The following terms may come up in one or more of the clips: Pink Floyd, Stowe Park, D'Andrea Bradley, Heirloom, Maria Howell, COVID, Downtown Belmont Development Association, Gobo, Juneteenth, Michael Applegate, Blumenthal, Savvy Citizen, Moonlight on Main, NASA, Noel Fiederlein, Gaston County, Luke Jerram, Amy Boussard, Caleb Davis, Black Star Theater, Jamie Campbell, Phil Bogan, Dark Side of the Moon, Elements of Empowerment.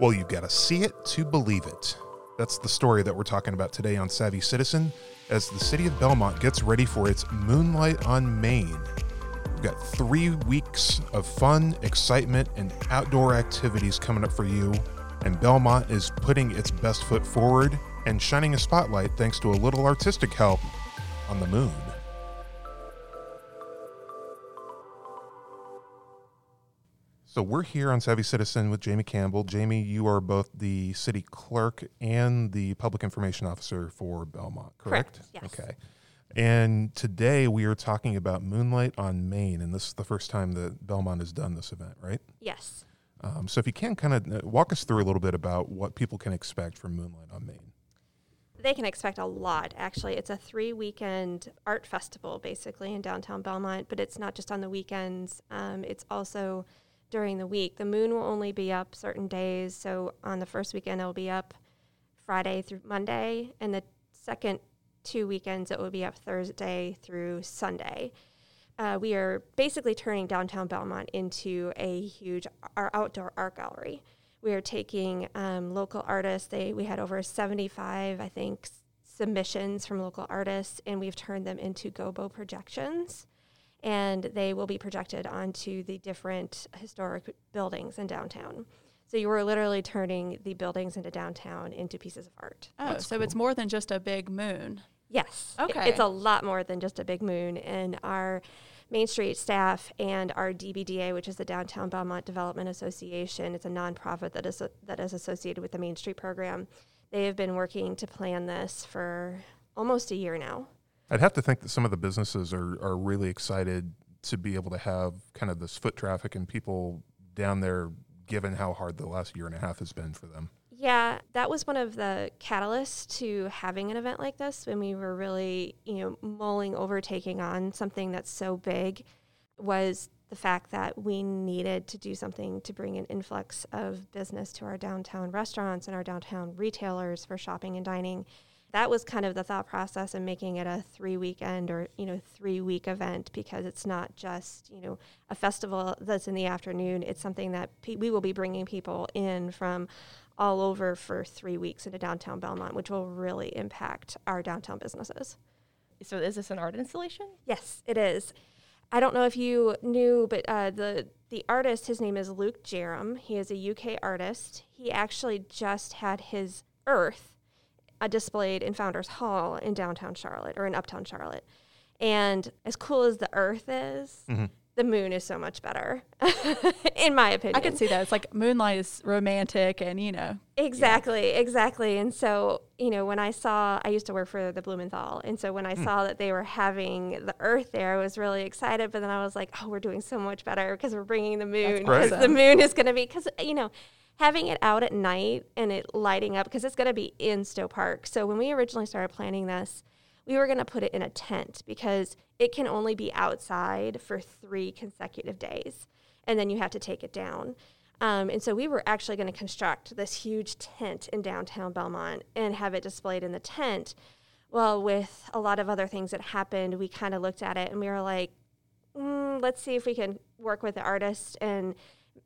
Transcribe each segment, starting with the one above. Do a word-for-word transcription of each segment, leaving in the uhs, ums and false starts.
Well, you've got to see it to believe it. That's the story that we're talking about today on Savvy Citizen, as the city of Belmont gets ready for its Moonlight on Main. We've got three weeks of fun, excitement, and outdoor activities coming up for you, and Belmont is putting its best foot forward and shining a spotlight thanks to a little artistic help on the moon. So we're here on Savvy Citizen with Jamie Campbell. Jamie, you are both the city clerk and the public information officer for Belmont, correct? Correct, yes. Okay. And today we are talking about Moonlight on Main, and this is the first time that Belmont has done this event, right? Yes. Um, so if you can kind of walk us through a little bit about what people can expect from Moonlight on Main. They can expect a lot, actually. It's a three-weekend art festival, basically, in downtown Belmont, but it's not just on the weekends. Um, it's also during the week. The moon will only be up certain days, so on the first weekend it'll be up Friday through Monday, and the second two weekends it will be up Thursday through Sunday. Uh, we are basically turning downtown Belmont into a huge our outdoor art gallery. We are taking um, local artists. They we had over seventy-five, I think, s- submissions from local artists, and we've turned them into gobo projections. And they will be projected onto the different historic buildings in downtown. So you were literally turning the buildings into downtown into pieces of art. Oh, that's so cool. It's more than just a big moon. Yes. Okay. It's a lot more than just a big moon. And our Main Street staff and our D B D A, which is the Downtown Belmont Development Association, it's a nonprofit that is that is associated with the Main Street program. They have been working to plan this for almost a year now. I'd have to think that some of the businesses are, are really excited to be able to have kind of this foot traffic and people down there, given how hard the last year and a half has been for them. Yeah, that was one of the catalysts to having an event like this when we were really, you know, mulling over taking on something that's so big was the fact that we needed to do something to bring an influx of business to our downtown restaurants and our downtown retailers for shopping and dining. That was kind of the thought process in making it a three-weekend or, you know, three-week event, because it's not just, you know, a festival that's in the afternoon. It's something that pe- we will be bringing people in from all over for three weeks into downtown Belmont, which will really impact our downtown businesses. So is this an art installation? Yes, it is. I don't know if you knew, but uh, the the artist, his name is Luke Jerram. He is a U K artist. He actually just had his Earth displayed in Founders Hall in downtown Charlotte, or in uptown Charlotte. And as cool as the Earth is, mm-hmm. the moon is so much better, in my opinion. I can see that. It's like moonlight is romantic and, you know. Exactly, yeah. exactly. And so, you know, when I saw, I used to work for the Blumenthal, and so when I mm. saw that they were having the Earth there, I was really excited, but then I was like, oh, we're doing so much better because we're bringing the moon. Because the moon is going to be, because, you know, having it out at night and it lighting up, because it's going to be in Stowe Park. So when we originally started planning this, we were going to put it in a tent because it can only be outside for three consecutive days, and then you have to take it down. Um, and so we were actually going to construct this huge tent in downtown Belmont and have it displayed in the tent. Well, with a lot of other things that happened, we kind of looked at it and we were like, mm, let's see if we can work with the artist, and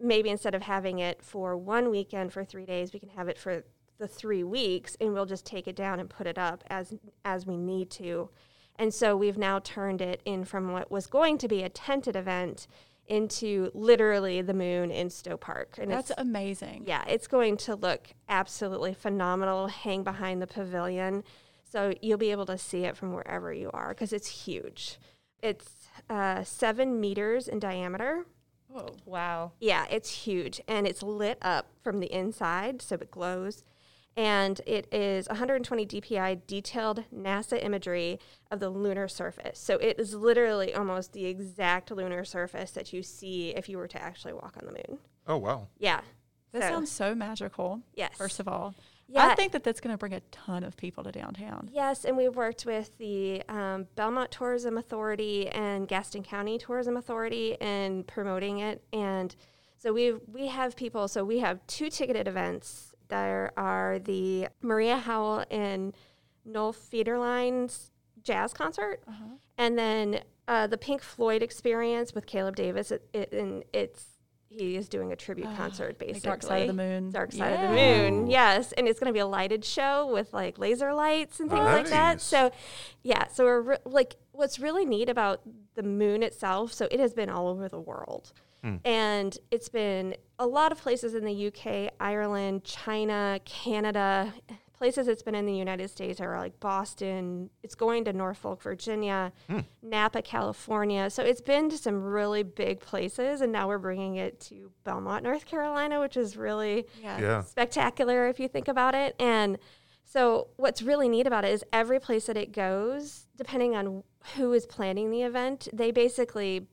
maybe instead of having it for one weekend for three days, we can have it for the three weeks, and we'll just take it down and put it up as as we need to. And so we've now turned it in from what was going to be a tented event into literally the moon in Stowe Park. And that's amazing. Yeah, it's going to look absolutely phenomenal, hang behind the pavilion. So you'll be able to see it from wherever you are, because it's huge. It's uh, seven meters in diameter. Oh, wow. Yeah, it's huge, and it's lit up from the inside, so it glows, and it is one hundred twenty D P I detailed NASA imagery of the lunar surface, so it is literally almost the exact lunar surface that you see if you were to actually walk on the moon. Oh, wow. Yeah. That so, sounds so magical, Yes. first of all. Yeah. I think that that's going to bring a ton of people to downtown. Yes, and we've worked with the um, Belmont Tourism Authority and Gaston County Tourism Authority in promoting it. And so we we have people, so we have two ticketed events. There are the Maria Howell and Noel Fiederlein's jazz concert, uh-huh. and then uh, the Pink Floyd experience with Caleb Davis, it, it, and it's he is doing a tribute oh, concert, basically. Like Dark Side of the Moon. Dark Side yeah. of the Moon, yes. And it's going to be a lighted show with, like, laser lights and things nice. like that. So, yeah. So, we're re- like, what's really neat about the moon itself, so it has been all over the world. Mm. And it's been a lot of places in the U K, Ireland, China, Canada. Places it's been in the United States are like Boston. It's going to Norfolk, Virginia, mm. Napa, California. So it's been to some really big places, and now we're bringing it to Belmont, North Carolina, which is really yeah. Yeah. spectacular if you think about it. And so what's really neat about it is every place that it goes, depending on who is planning the event, they basically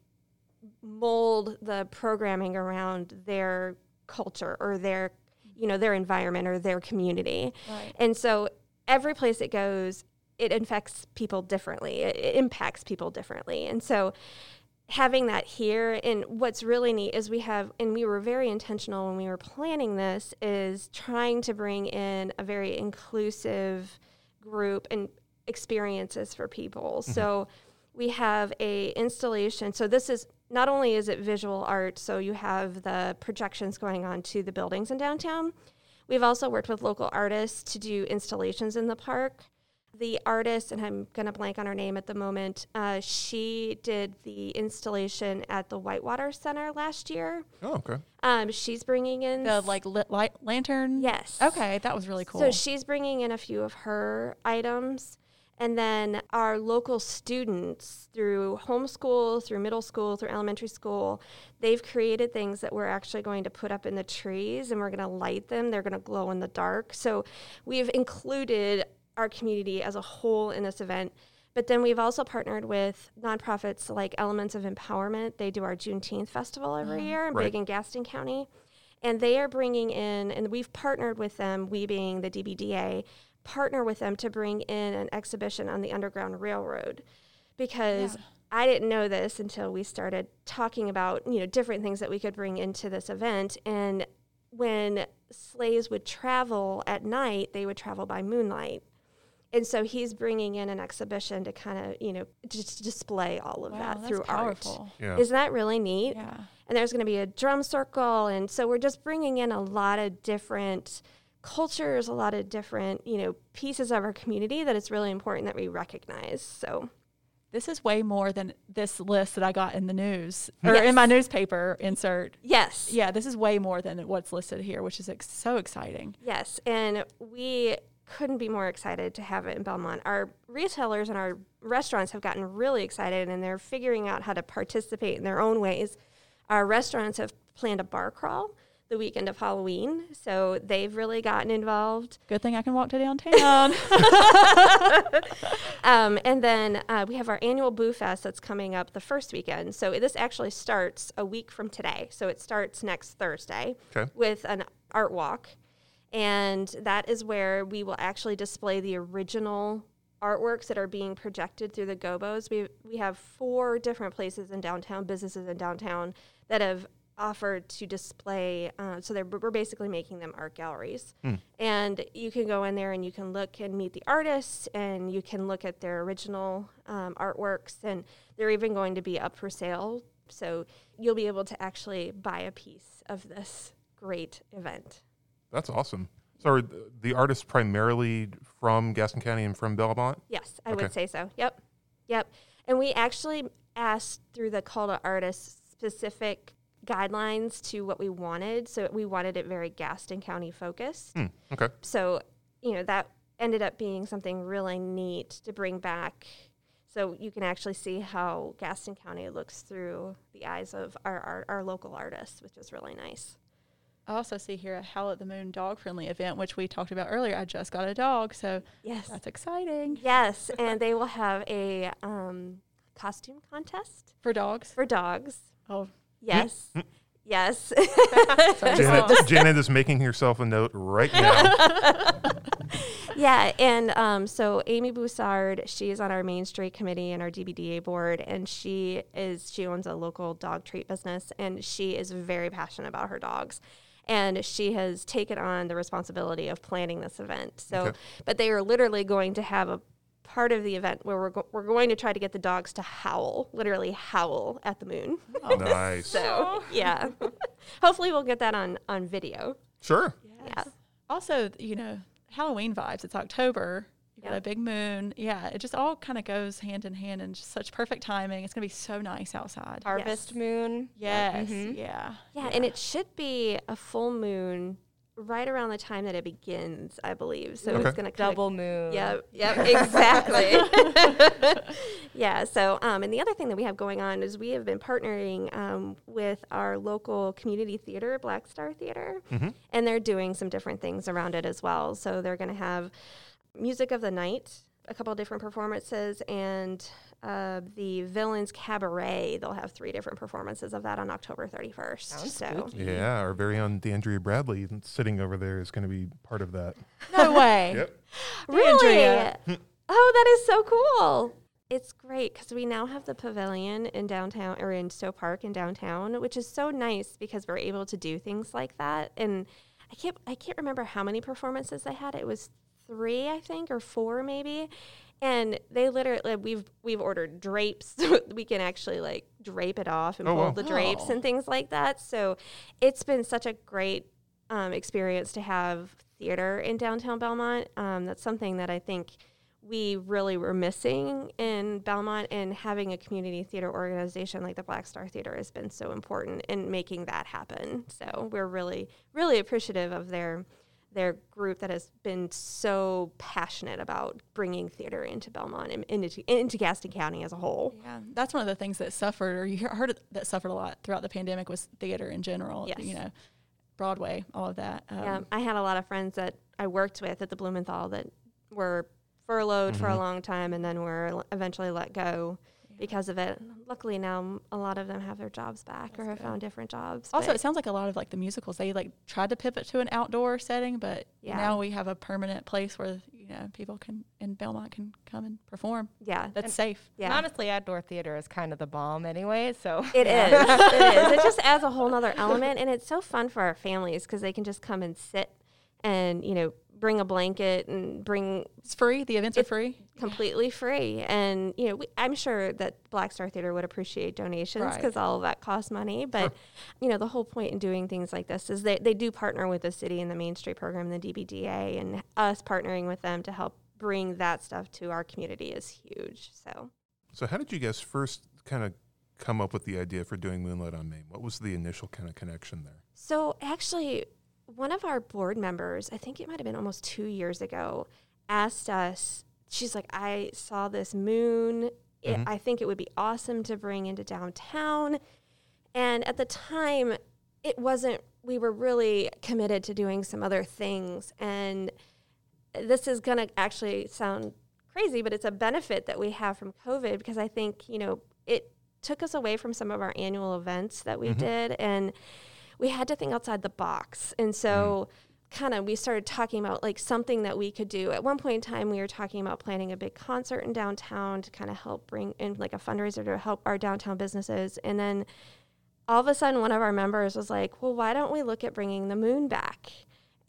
mold the programming around their culture or their you know, their environment or their community. Right. And so every place it goes, it infects people differently. It, it impacts people differently. And so having that here, and what's really neat is we have, and we were very intentional when we were planning this, is trying to bring in a very inclusive group and experiences for people. Mm-hmm. So we have a installation. So this is, not only is it visual art, so you have the projections going on to the buildings in downtown. We've also worked with local artists to do installations in the park. The artist, and I'm going to blank on her name at the moment, uh, she did the installation at the Whitewater Center last year. Oh, okay. Um, she's bringing in... The, like, lit light lantern? Yes. Okay, that was really cool. So she's bringing in a few of her items. And then our local students, through homeschool, through middle school, through elementary school, they've created things that we're actually going to put up in the trees, and we're going to light them. They're going to glow in the dark. So we've included our community as a whole in this event. But then we've also partnered with nonprofits like Elements of Empowerment. They do our Juneteenth festival every mm, year in right. Big and Gaston County. And they are bringing in, and we've partnered with them, we being the D B D A, partner with them to bring in an exhibition on the Underground Railroad, because yeah. I didn't know this until we started talking about, you know, different things that we could bring into this event. And when sleighs would travel at night, they would travel by moonlight. And so he's bringing in an exhibition to kind of, you know, just display all of wow, that through powerful. art. Yeah. Isn't that really neat? Yeah. And there's going to be a drum circle. And so we're just bringing in a lot of different cultures, a lot of different, you know, pieces of our community that it's really important that we recognize. So this is way more than this list that I got in the news or yes. in my newspaper insert. Yes. Yeah. This is way more than what's listed here, which is ex- so exciting. Yes. And we couldn't be more excited to have it in Belmont. Our retailers and our restaurants have gotten really excited, and they're figuring out how to participate in their own ways. Our restaurants have planned a bar crawl the weekend of Halloween, so they've really gotten involved. Good thing I can walk to downtown. um, and then uh, we have our annual Boo Fest that's coming up the first weekend. So this actually starts a week from today. So it starts next Thursday okay. with an art walk, and that is where we will actually display the original artworks that are being projected through the gobos. We we have four different places in downtown, businesses in downtown that have offered to display, uh, so they're, we're basically making them art galleries. Mm. And you can go in there and you can look and meet the artists, and you can look at their original um, artworks, and they're even going to be up for sale. So you'll be able to actually buy a piece of this great event. That's awesome. So are the artists primarily from Gaston County and from Belmont? Yes, I okay. would say so. Yep. Yep. And we actually asked through the call to artists specific guidelines to what we wanted, so we wanted it very Gaston County focused. Mm, okay. So, you know, that ended up being something really neat to bring back, so you can actually see how Gaston County looks through the eyes of our our, our local artists, which is really nice. I also see here a Howl at the Moon dog friendly event, which we talked about earlier. I just got a dog, so yes, that's exciting. Yes, and they will have a um, costume contest for dogs. For dogs. Oh. Yes. Mm-hmm. Yes. Janet, Janet is making herself a note right now. Yeah. And um, so Amy Boussard, she is on our Main Street committee and our D B D A board, and she is she owns a local dog treat business, and she is very passionate about her dogs. And she has taken on the responsibility of planning this event. So, okay. But they are literally going to have a part of the event where we're go- we're going to try to get the dogs to howl, literally howl at the moon. Oh, nice. So, yeah. Hopefully we'll get that on, on video. Sure. Yes. Yeah. Also, you know, Halloween vibes. It's October. You've yep. got a big moon. Yeah. It just all kind of goes hand in hand and just such perfect timing. It's going to be so nice outside. Harvest yes. moon. Yes. Mm-hmm. Yeah. yeah. Yeah. And it should be a full moon right around the time that it begins, I believe. So okay. it's going to double moon. Yep. Yep. Exactly. yeah. So, um, and the other thing that we have going on is we have been partnering um, with our local community theater, Black Star Theater, mm-hmm. and they're doing some different things around it as well. So they're going to have music of the night, a couple of different performances, and uh, the Villains Cabaret. They'll have three different performances of that on October thirty-first. Sounds so good. Yeah, our very own D'Andrea Bradley sitting over there is going to be part of that. No way. Yep. Really? Oh, that is so cool. It's great because we now have the pavilion in downtown, or in Stowe Park in downtown, which is so nice because we're able to do things like that. And I can't, I can't remember how many performances they had. It was three, I think, or four maybe. And they literally, like, we've we've ordered drapes. So we can actually, like, drape it off and oh, fold wow. the drapes oh. and things like that. So it's been such a great um, experience to have theater in downtown Belmont. Um, that's something that I think we really were missing in Belmont, and having a community theater organization like the Black Star Theater has been so important in making that happen. So we're really, really appreciative of their their group that has been so passionate about bringing theater into Belmont and into, into Gaston County as a whole. Yeah, that's one of the things that suffered, or you heard that suffered a lot throughout the pandemic, was theater in general, yes. you know, Broadway, all of that. Um, yeah, I had a lot of friends that I worked with at the Blumenthal that were furloughed mm-hmm. for a long time and then were eventually let go yeah. because of it. Luckily now a lot of them have their jobs back. That's or have good. Found different jobs. Also, it sounds like a lot of, like, the musicals, they, like, tried to pivot to an outdoor setting, but yeah. now we have a permanent place where, you know, people can in Belmont can come and perform. Yeah. That's and safe. Yeah. And honestly, outdoor theater is kind of the bomb anyway, so. It yeah. is. It is. It just adds a whole nother element, and it's so fun for our families because they can just come and sit and, you know, bring a blanket and bring... It's free. The events are free. Completely free. And, you know, we, I'm sure that Black Star Theater would appreciate donations because right. all of that costs money. But, sure. you know, the whole point in doing things like this is that they do partner with the city and the Main Street program, the D B D A, and us partnering with them to help bring that stuff to our community is huge. So, so how did you guys first kind of come up with the idea for doing Moonlight on Main? What was the initial kind of connection there? So, actually... one of our board members, I think it might have been almost two years ago, asked us, she's like, I saw this moon. It, mm-hmm. I think it would be awesome to bring into downtown. And at the time, it wasn't, we were really committed to doing some other things. And this is going to actually sound crazy, but it's a benefit that we have from COVID because I think, you know, it took us away from some of our annual events that we mm-hmm. did. And we had to think outside the box. And so mm. kind of we started talking about, like, something that we could do. At one point in time, we were talking about planning a big concert in downtown to kind of help bring in, like, a fundraiser to help our downtown businesses. And then all of a sudden, one of our members was like, well, why don't we look at bringing the moon back?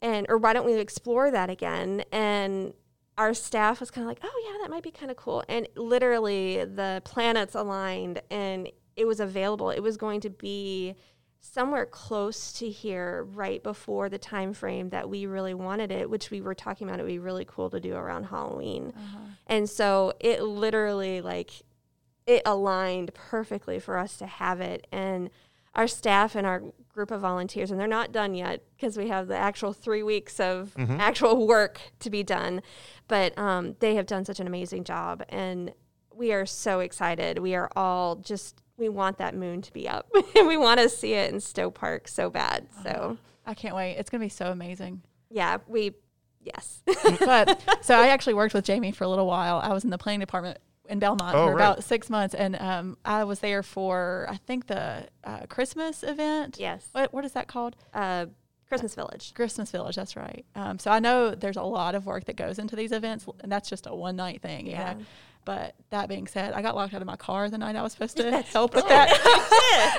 And or why don't we explore that again? And our staff was kind of like, oh, yeah, that might be kind of cool. And literally the planets aligned, and it was available. It was going to be somewhere close to here right before the time frame that we really wanted it, which we were talking about it would be really cool to do around Halloween. Uh-huh. And so it literally, like, it aligned perfectly for us to have it. And our staff and our group of volunteers, and they're not done yet because we have the actual three weeks of mm-hmm. actual work to be done, but um, they have done such an amazing job. And we are so excited. We are all just we want that moon to be up, and we want to see it in Stowe Park so bad. So I can't wait. It's going to be so amazing. Yeah, we, yes. but so I actually worked with Jamie for a little while. I was in the planning department in Belmont oh, for right. about six months, and um, I was there for, I think, the uh, Christmas event. Yes. What What is that called? Uh, Christmas Village. Christmas Village, that's right. Um, so I know there's a lot of work that goes into these events, and that's just a one-night thing, you yeah. know. But that being said, I got locked out of my car the night I was supposed to yes. help with that.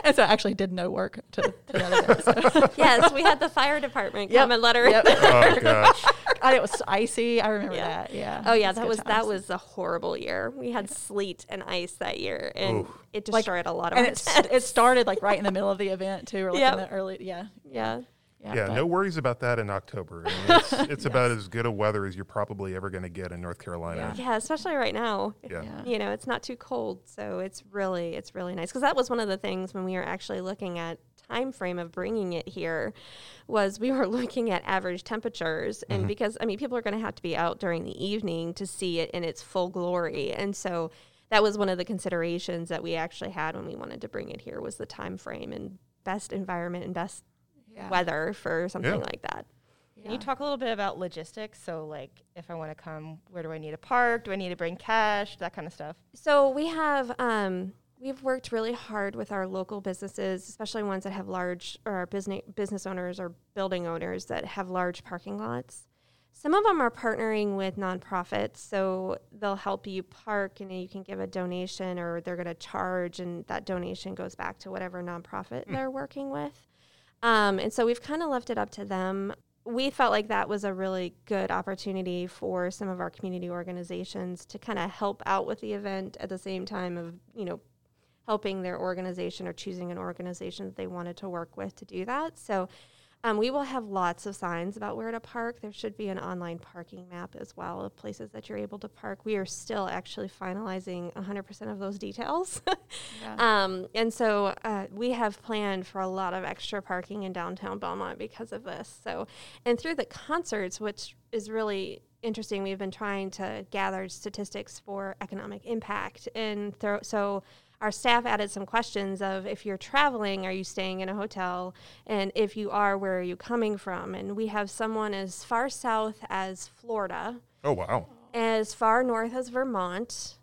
And so I actually did no work to, to that event. So. Yes, we had the fire department come yep. and let her yep. in. Oh, gosh. and it was icy. I remember yeah. that. Yeah. Oh yeah, that was times. that was a horrible year. We had yeah. sleet and ice that year, and Oof. it destroyed like, a lot of. And it, st- it started like right in the middle of the event too, or like yep. in the early. Yeah. Yeah. Yeah. yeah no worries about that in October. I mean, it's it's yes. about as good a weather as you're probably ever going to get in North Carolina. Yeah. yeah, especially right now. Yeah. yeah. You know, it's not too cold, so it's really it's really nice. Because that was one of the things when we were actually looking at time frame of bringing it here was we were looking at average temperatures. And mm-hmm. because, I mean, people are going to have to be out during the evening to see it in its full glory. And so that was one of the considerations that we actually had when we wanted to bring it here was the time frame and best environment and best Yeah. weather for something yeah. like that. Can yeah. you talk a little bit about logistics? So like if I want to come, where do I need to park? Do I need to bring cash? That kind of stuff. So we have, um, we've worked really hard with our local businesses, especially ones that have large or business business owners or building owners that have large parking lots. Some of them are partnering with nonprofits, so they'll help you park and you can give a donation or they're going to charge and that donation goes back to whatever nonprofit mm. they're working with. Um, and so we've kind of left it up to them. We felt like that was a really good opportunity for some of our community organizations to kind of help out with the event at the same time of, you know, helping their organization or choosing an organization that they wanted to work with to do that. So um, we will have lots of signs about where to park. There should be an online parking map as well of places that you're able to park. We are still actually finalizing one hundred percent of those details. yeah. um, and so uh, we have planned for a lot of extra parking in downtown Belmont because of this. So, and through the concerts, which is really interesting, we've been trying to gather statistics for economic impact. And th- so our staff added some questions of if you're traveling, are you staying in a hotel? And if you are, where are you coming from? And we have someone as far south as Florida. Oh, wow. As far north as Vermont.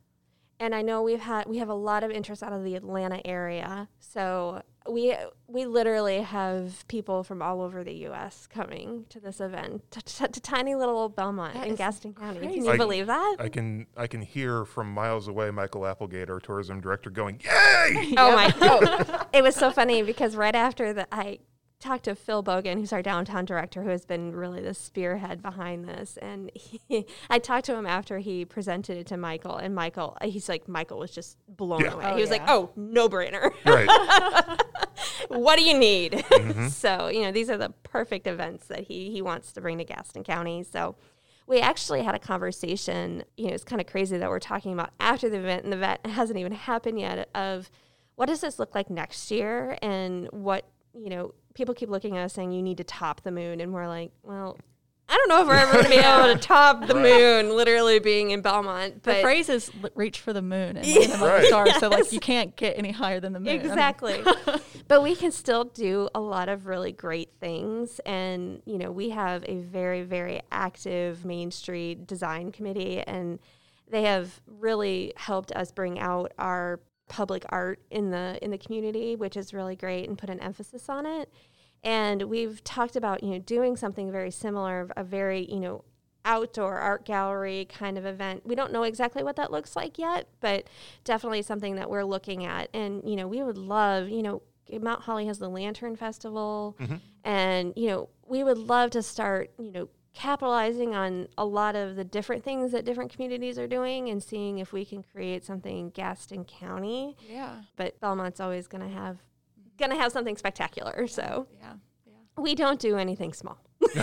And I know we've had we have a lot of interest out of the Atlanta area. So we we literally have people from all over the U S coming to this event, to, to, to tiny little Belmont that in Gaston County. Can you I, believe that? I can I can hear from miles away Michael Applegate, our tourism director, going, "Yay!" Oh my! Oh, it was so funny because right after that, I talked to Phil Bogan, who's our downtown director, who has been really the spearhead behind this. And he, I talked to him after he presented it to Michael, and Michael, he's like, Michael was just blown yeah. away. Oh, he was yeah. like, oh, no brainer. Right. What do you need? Mm-hmm. So, you know, these are the perfect events that he, he wants to bring to Gaston County. So we actually had a conversation, you know, it's kind of crazy that we're talking about after the event, and the event hasn't even happened yet, of what does this look like next year and what, you know, people keep looking at us saying you need to top the moon, and we're like, well, I don't know if we're ever going to be able to top the moon, literally being in Belmont. But the phrase is reach for the moon and look at the stars, so like you can't get any higher than the moon. Exactly. But we can still do a lot of really great things, and you know, we have a very, very active Main Street design committee, and they have really helped us bring out our public art in the in the community, which is really great, and put an emphasis on it. And we've talked about, you know, doing something very similar, a very, you know, outdoor art gallery kind of event. We don't know exactly what that looks like yet, but definitely something that we're looking at. And, you know, we would love, you know, Mount Holly has the Lantern Festival, mm-hmm. and, you know, we would love to start, you know, capitalizing on a lot of the different things that different communities are doing and seeing if we can create something in Gaston County. Yeah. But Belmont's always going to have going to have something spectacular. So yeah. yeah. We don't do anything small. We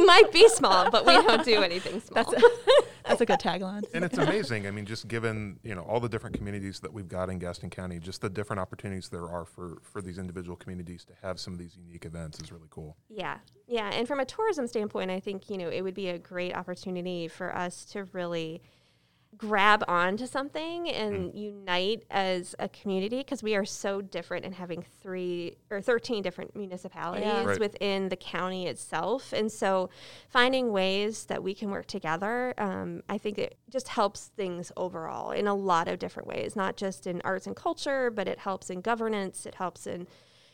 might be small, but we don't do anything small. That's a, that's a good tagline. And it's amazing. I mean, just given, you know, all the different communities that we've got in Gaston County, just the different opportunities there are for, for these individual communities to have some of these unique events is really cool. Yeah. Yeah. And from a tourism standpoint, I think, you know, it would be a great opportunity for us to really grab onto something and mm. unite as a community, because we are so different in having three or thirteen different municipalities yeah. right. within the county itself. And so finding ways that we can work together, um, I think it just helps things overall in a lot of different ways, not just in arts and culture, but it helps in governance, it helps in,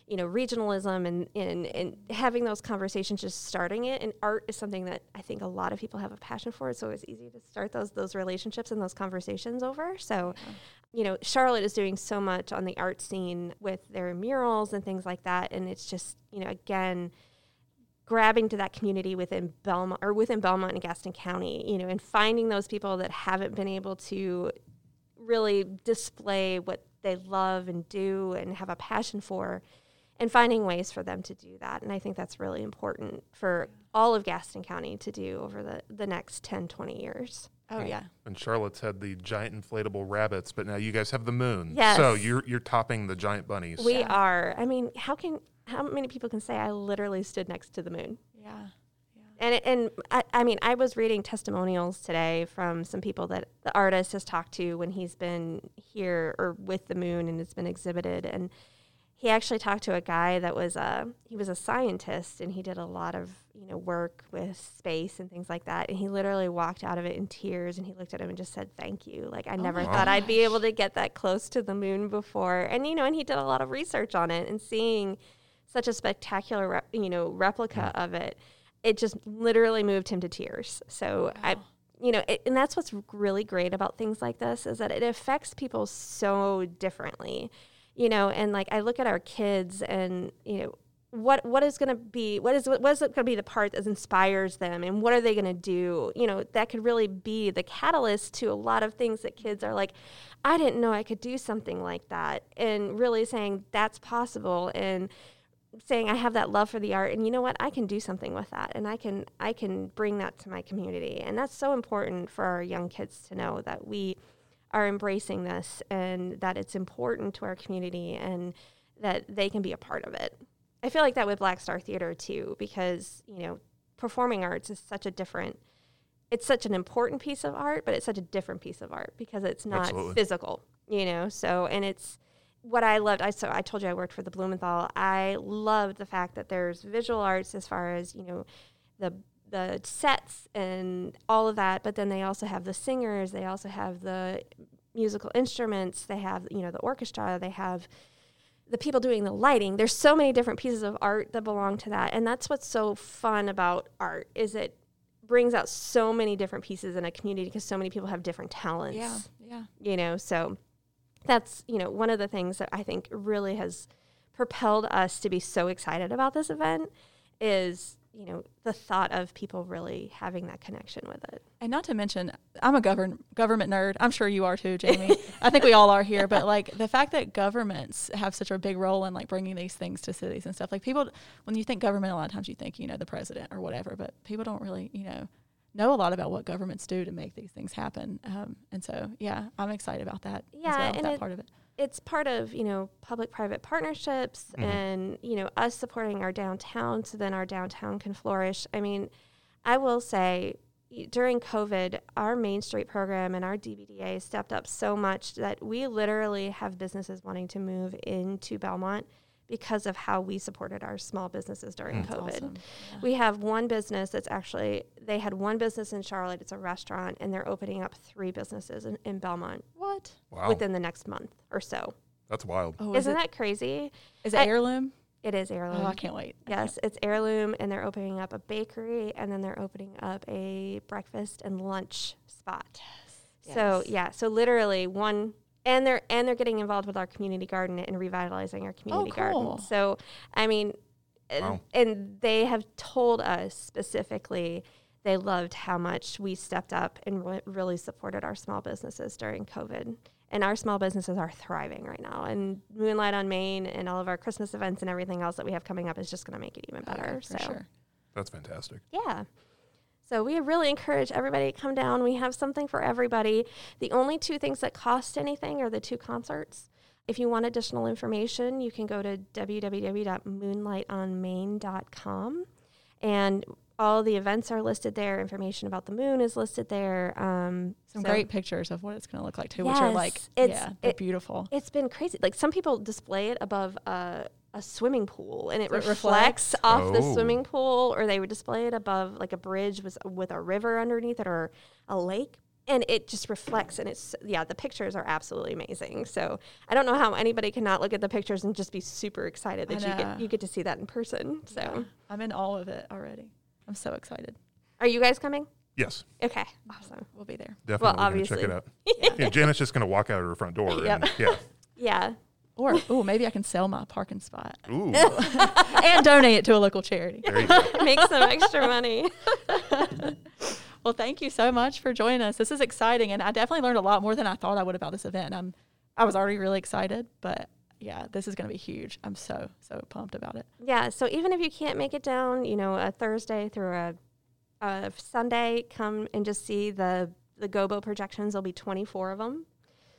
you know, regionalism, and, and, and having those conversations, just starting it. And art is something that I think a lot of people have a passion for. It's always easy to start those those relationships and those conversations over. So, yeah. you know, Charlotte is doing so much on the art scene with their murals and things like that. And it's just, you know, again, grabbing to that community within Belmont or within Belmont and Gaston County, you know, and finding those people that haven't been able to really display what they love and do and have a passion for, and finding ways for them to do that. And I think that's really important for all of Gaston County to do over the, the next ten, twenty years. Oh, yeah. And Charlotte's had the giant inflatable rabbits, but now you guys have the moon. Yes. So you're you're topping the giant bunnies. We yeah. are. I mean, how can how many people can say, I literally stood next to the moon? Yeah. yeah. And, and I, I mean, I was reading testimonials today from some people that the artist has talked to when he's been here or with the moon and it's been exhibited. And he actually talked to a guy that was a, he was a scientist, and he did a lot of, you know, work with space and things like that. And he literally walked out of it in tears, and he looked at him and just said, thank you. Like, I oh never thought gosh. I'd be able to get that close to the moon before. And, you know, and he did a lot of research on it, and seeing such a spectacular, rep, you know, replica yeah. of it, it just literally moved him to tears. So wow. I, you know, it, and that's what's really great about things like this, is that it affects people so differently, you know, and like I look at our kids and, you know, What what is going to be what is what is going to be the part that inspires them, and what are they going to do? You know, that could really be the catalyst to a lot of things that kids are like, I didn't know I could do something like that, and really saying that's possible, and saying I have that love for the art, and you know what, I can do something with that, and I can I can bring that to my community. And that's so important for our young kids to know that we are embracing this, and that it's important to our community, and that they can be a part of it. I feel like that with Black Star Theater, too, because, you know, performing arts is such a different, it's such an important piece of art, but it's such a different piece of art because it's not Absolutely. physical, you know, so, and it's what I loved. I, so I told you I worked for the Blumenthal. I loved the fact that there's visual arts as far as, you know, the the sets and all of that, but then they also have the singers, they also have the musical instruments, they have, you know, the orchestra, they have the people doing the lighting. There's so many different pieces of art that belong to that. And that's what's so fun about art, is it brings out so many different pieces in a community because so many people have different talents. Yeah, yeah. You know, so that's, you know, one of the things that I think really has propelled us to be so excited about this event is, you know, the thought of people really having that connection with it. And not to mention, I'm a govern government nerd. I'm sure you are too, Jamie. I think we all are here. But like the fact that governments have such a big role in like bringing these things to cities and stuff, like people, when you think government, a lot of times you think, you know, the president or whatever, but people don't really, you know, know a lot about what governments do to make these things happen. Um, and so, yeah, I'm excited about that. Yeah. As well, and that it, part of it. It's part of, you know, public-private partnerships mm-hmm. and, you know, us supporting our downtown so then our downtown can flourish. I mean, I will say during COVID, our Main Street program and our D B D A stepped up so much that we literally have businesses wanting to move into Belmont because of how we supported our small businesses during that's COVID. Awesome. Yeah. We have one business that's actually, they had one business in Charlotte, it's a restaurant, and they're opening up three businesses in, in Belmont. What? Wow. Within the next month or so. That's wild. Oh, Isn't is that crazy? Is it I, Heirloom? It is Heirloom. Oh, I can't wait. Yes, can't. It's Heirloom, and they're opening up a bakery, and then they're opening up a breakfast and lunch spot. Yes. So, yes. yeah, so literally one... And they're and they're getting involved with our community garden and revitalizing our community oh, cool. garden. So, I mean, wow. and, and they have told us specifically they loved how much we stepped up and re- really supported our small businesses during COVID. And our small businesses are thriving right now. And Moonlight on Main and all of our Christmas events and everything else that we have coming up is just going to make it even better. Oh, yeah, so sure. That's fantastic. Yeah. So we really encourage everybody to come down. We have something for everybody. The only two things that cost anything are the two concerts. If you want additional information, you can go to w w w dot moonlight on main dot com. And all the events are listed there. Information about the moon is listed there. Um, Some so great pictures of what it's going to look like, too, yes, which are, like, it's, yeah, they're it, beautiful. It's been crazy. Like, some people display it above a... a swimming pool, and it, so it reflects, reflects off oh. the swimming pool, or they would display it above like a bridge with, with a river underneath it or a lake, and it just reflects, and it's, yeah, the pictures are absolutely amazing. So I don't know how anybody cannot look at the pictures and just be super excited that you get, you get to see that in person. So yeah. I'm in all of it already. I'm so excited. Are you guys coming? Yes. Okay. Awesome. We'll be there. Definitely. Well, obviously. Check it out. yeah. Yeah, Janet's just going to walk out of her front door. yep. and, yeah. Yeah. Or, oh, maybe I can sell my parking spot. Ooh. And donate it to a local charity. There you go. Make some extra money. Well, thank you so much for joining us. This is exciting, and I definitely learned a lot more than I thought I would about this event. I'm, I was already really excited, but yeah, this is going to be huge. I'm so, so pumped about it. Yeah, so even if you can't make it down, you know, a Thursday through a, a Sunday, come and just see the, the Gobo projections. There'll be twenty-four of them.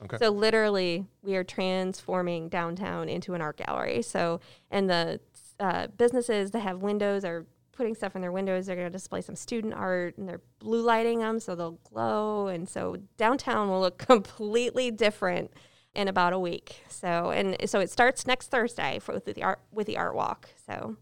Okay. So literally, we are transforming downtown into an art gallery. So, and the uh, businesses that have windows are putting stuff in their windows. They're going to display some student art, and they're blue lighting them so they'll glow. And so downtown will look completely different in about a week. So, and so it starts next Thursday for, with the art with the art walk. So,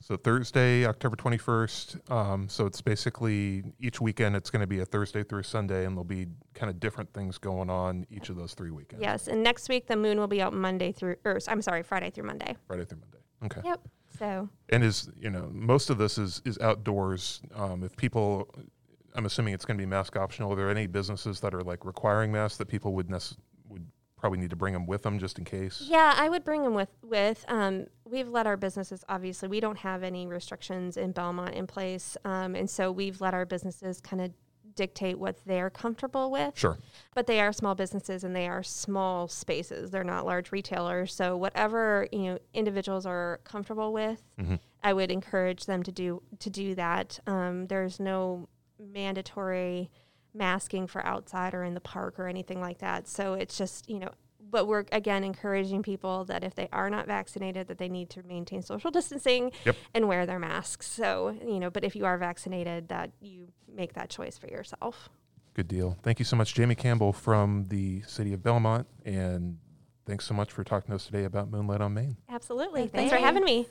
so Thursday, October twenty-first. Um, so it's basically each weekend it's going to be a Thursday through Sunday, and there'll be kind of different things going on each of those three weekends. Yes, and next week the moon will be out Monday through, or I'm sorry, Friday through Monday. Friday through Monday. Okay. Yep. So. And is, you know, most of this is is outdoors. Um, if people, I'm assuming it's going to be mask optional. Are there any businesses that are like requiring masks that people would necessarily? Probably need to bring them with them just in case. Yeah, I would bring them with. with. Um, we've let our businesses, obviously, we don't have any restrictions in Belmont in place. Um, and so we've let our businesses kind of dictate what they're comfortable with. Sure. But they are small businesses and they are small spaces. They're not large retailers. So whatever, you know, individuals are comfortable with, mm-hmm. I would encourage them to do, to do that. Um, there's no mandatory masking for outside or in the park or anything like that. So it's just, you know, but we're again encouraging people that if they are not vaccinated, that they need to maintain social distancing yep. and wear their masks. So, you know, but if you are vaccinated, that you make that choice for yourself. Good deal. Thank you so much, Jamie Campbell from the city of Belmont. And thanks so much for talking to us today about Moonlight on Main. Absolutely. Thanks, thanks for having me.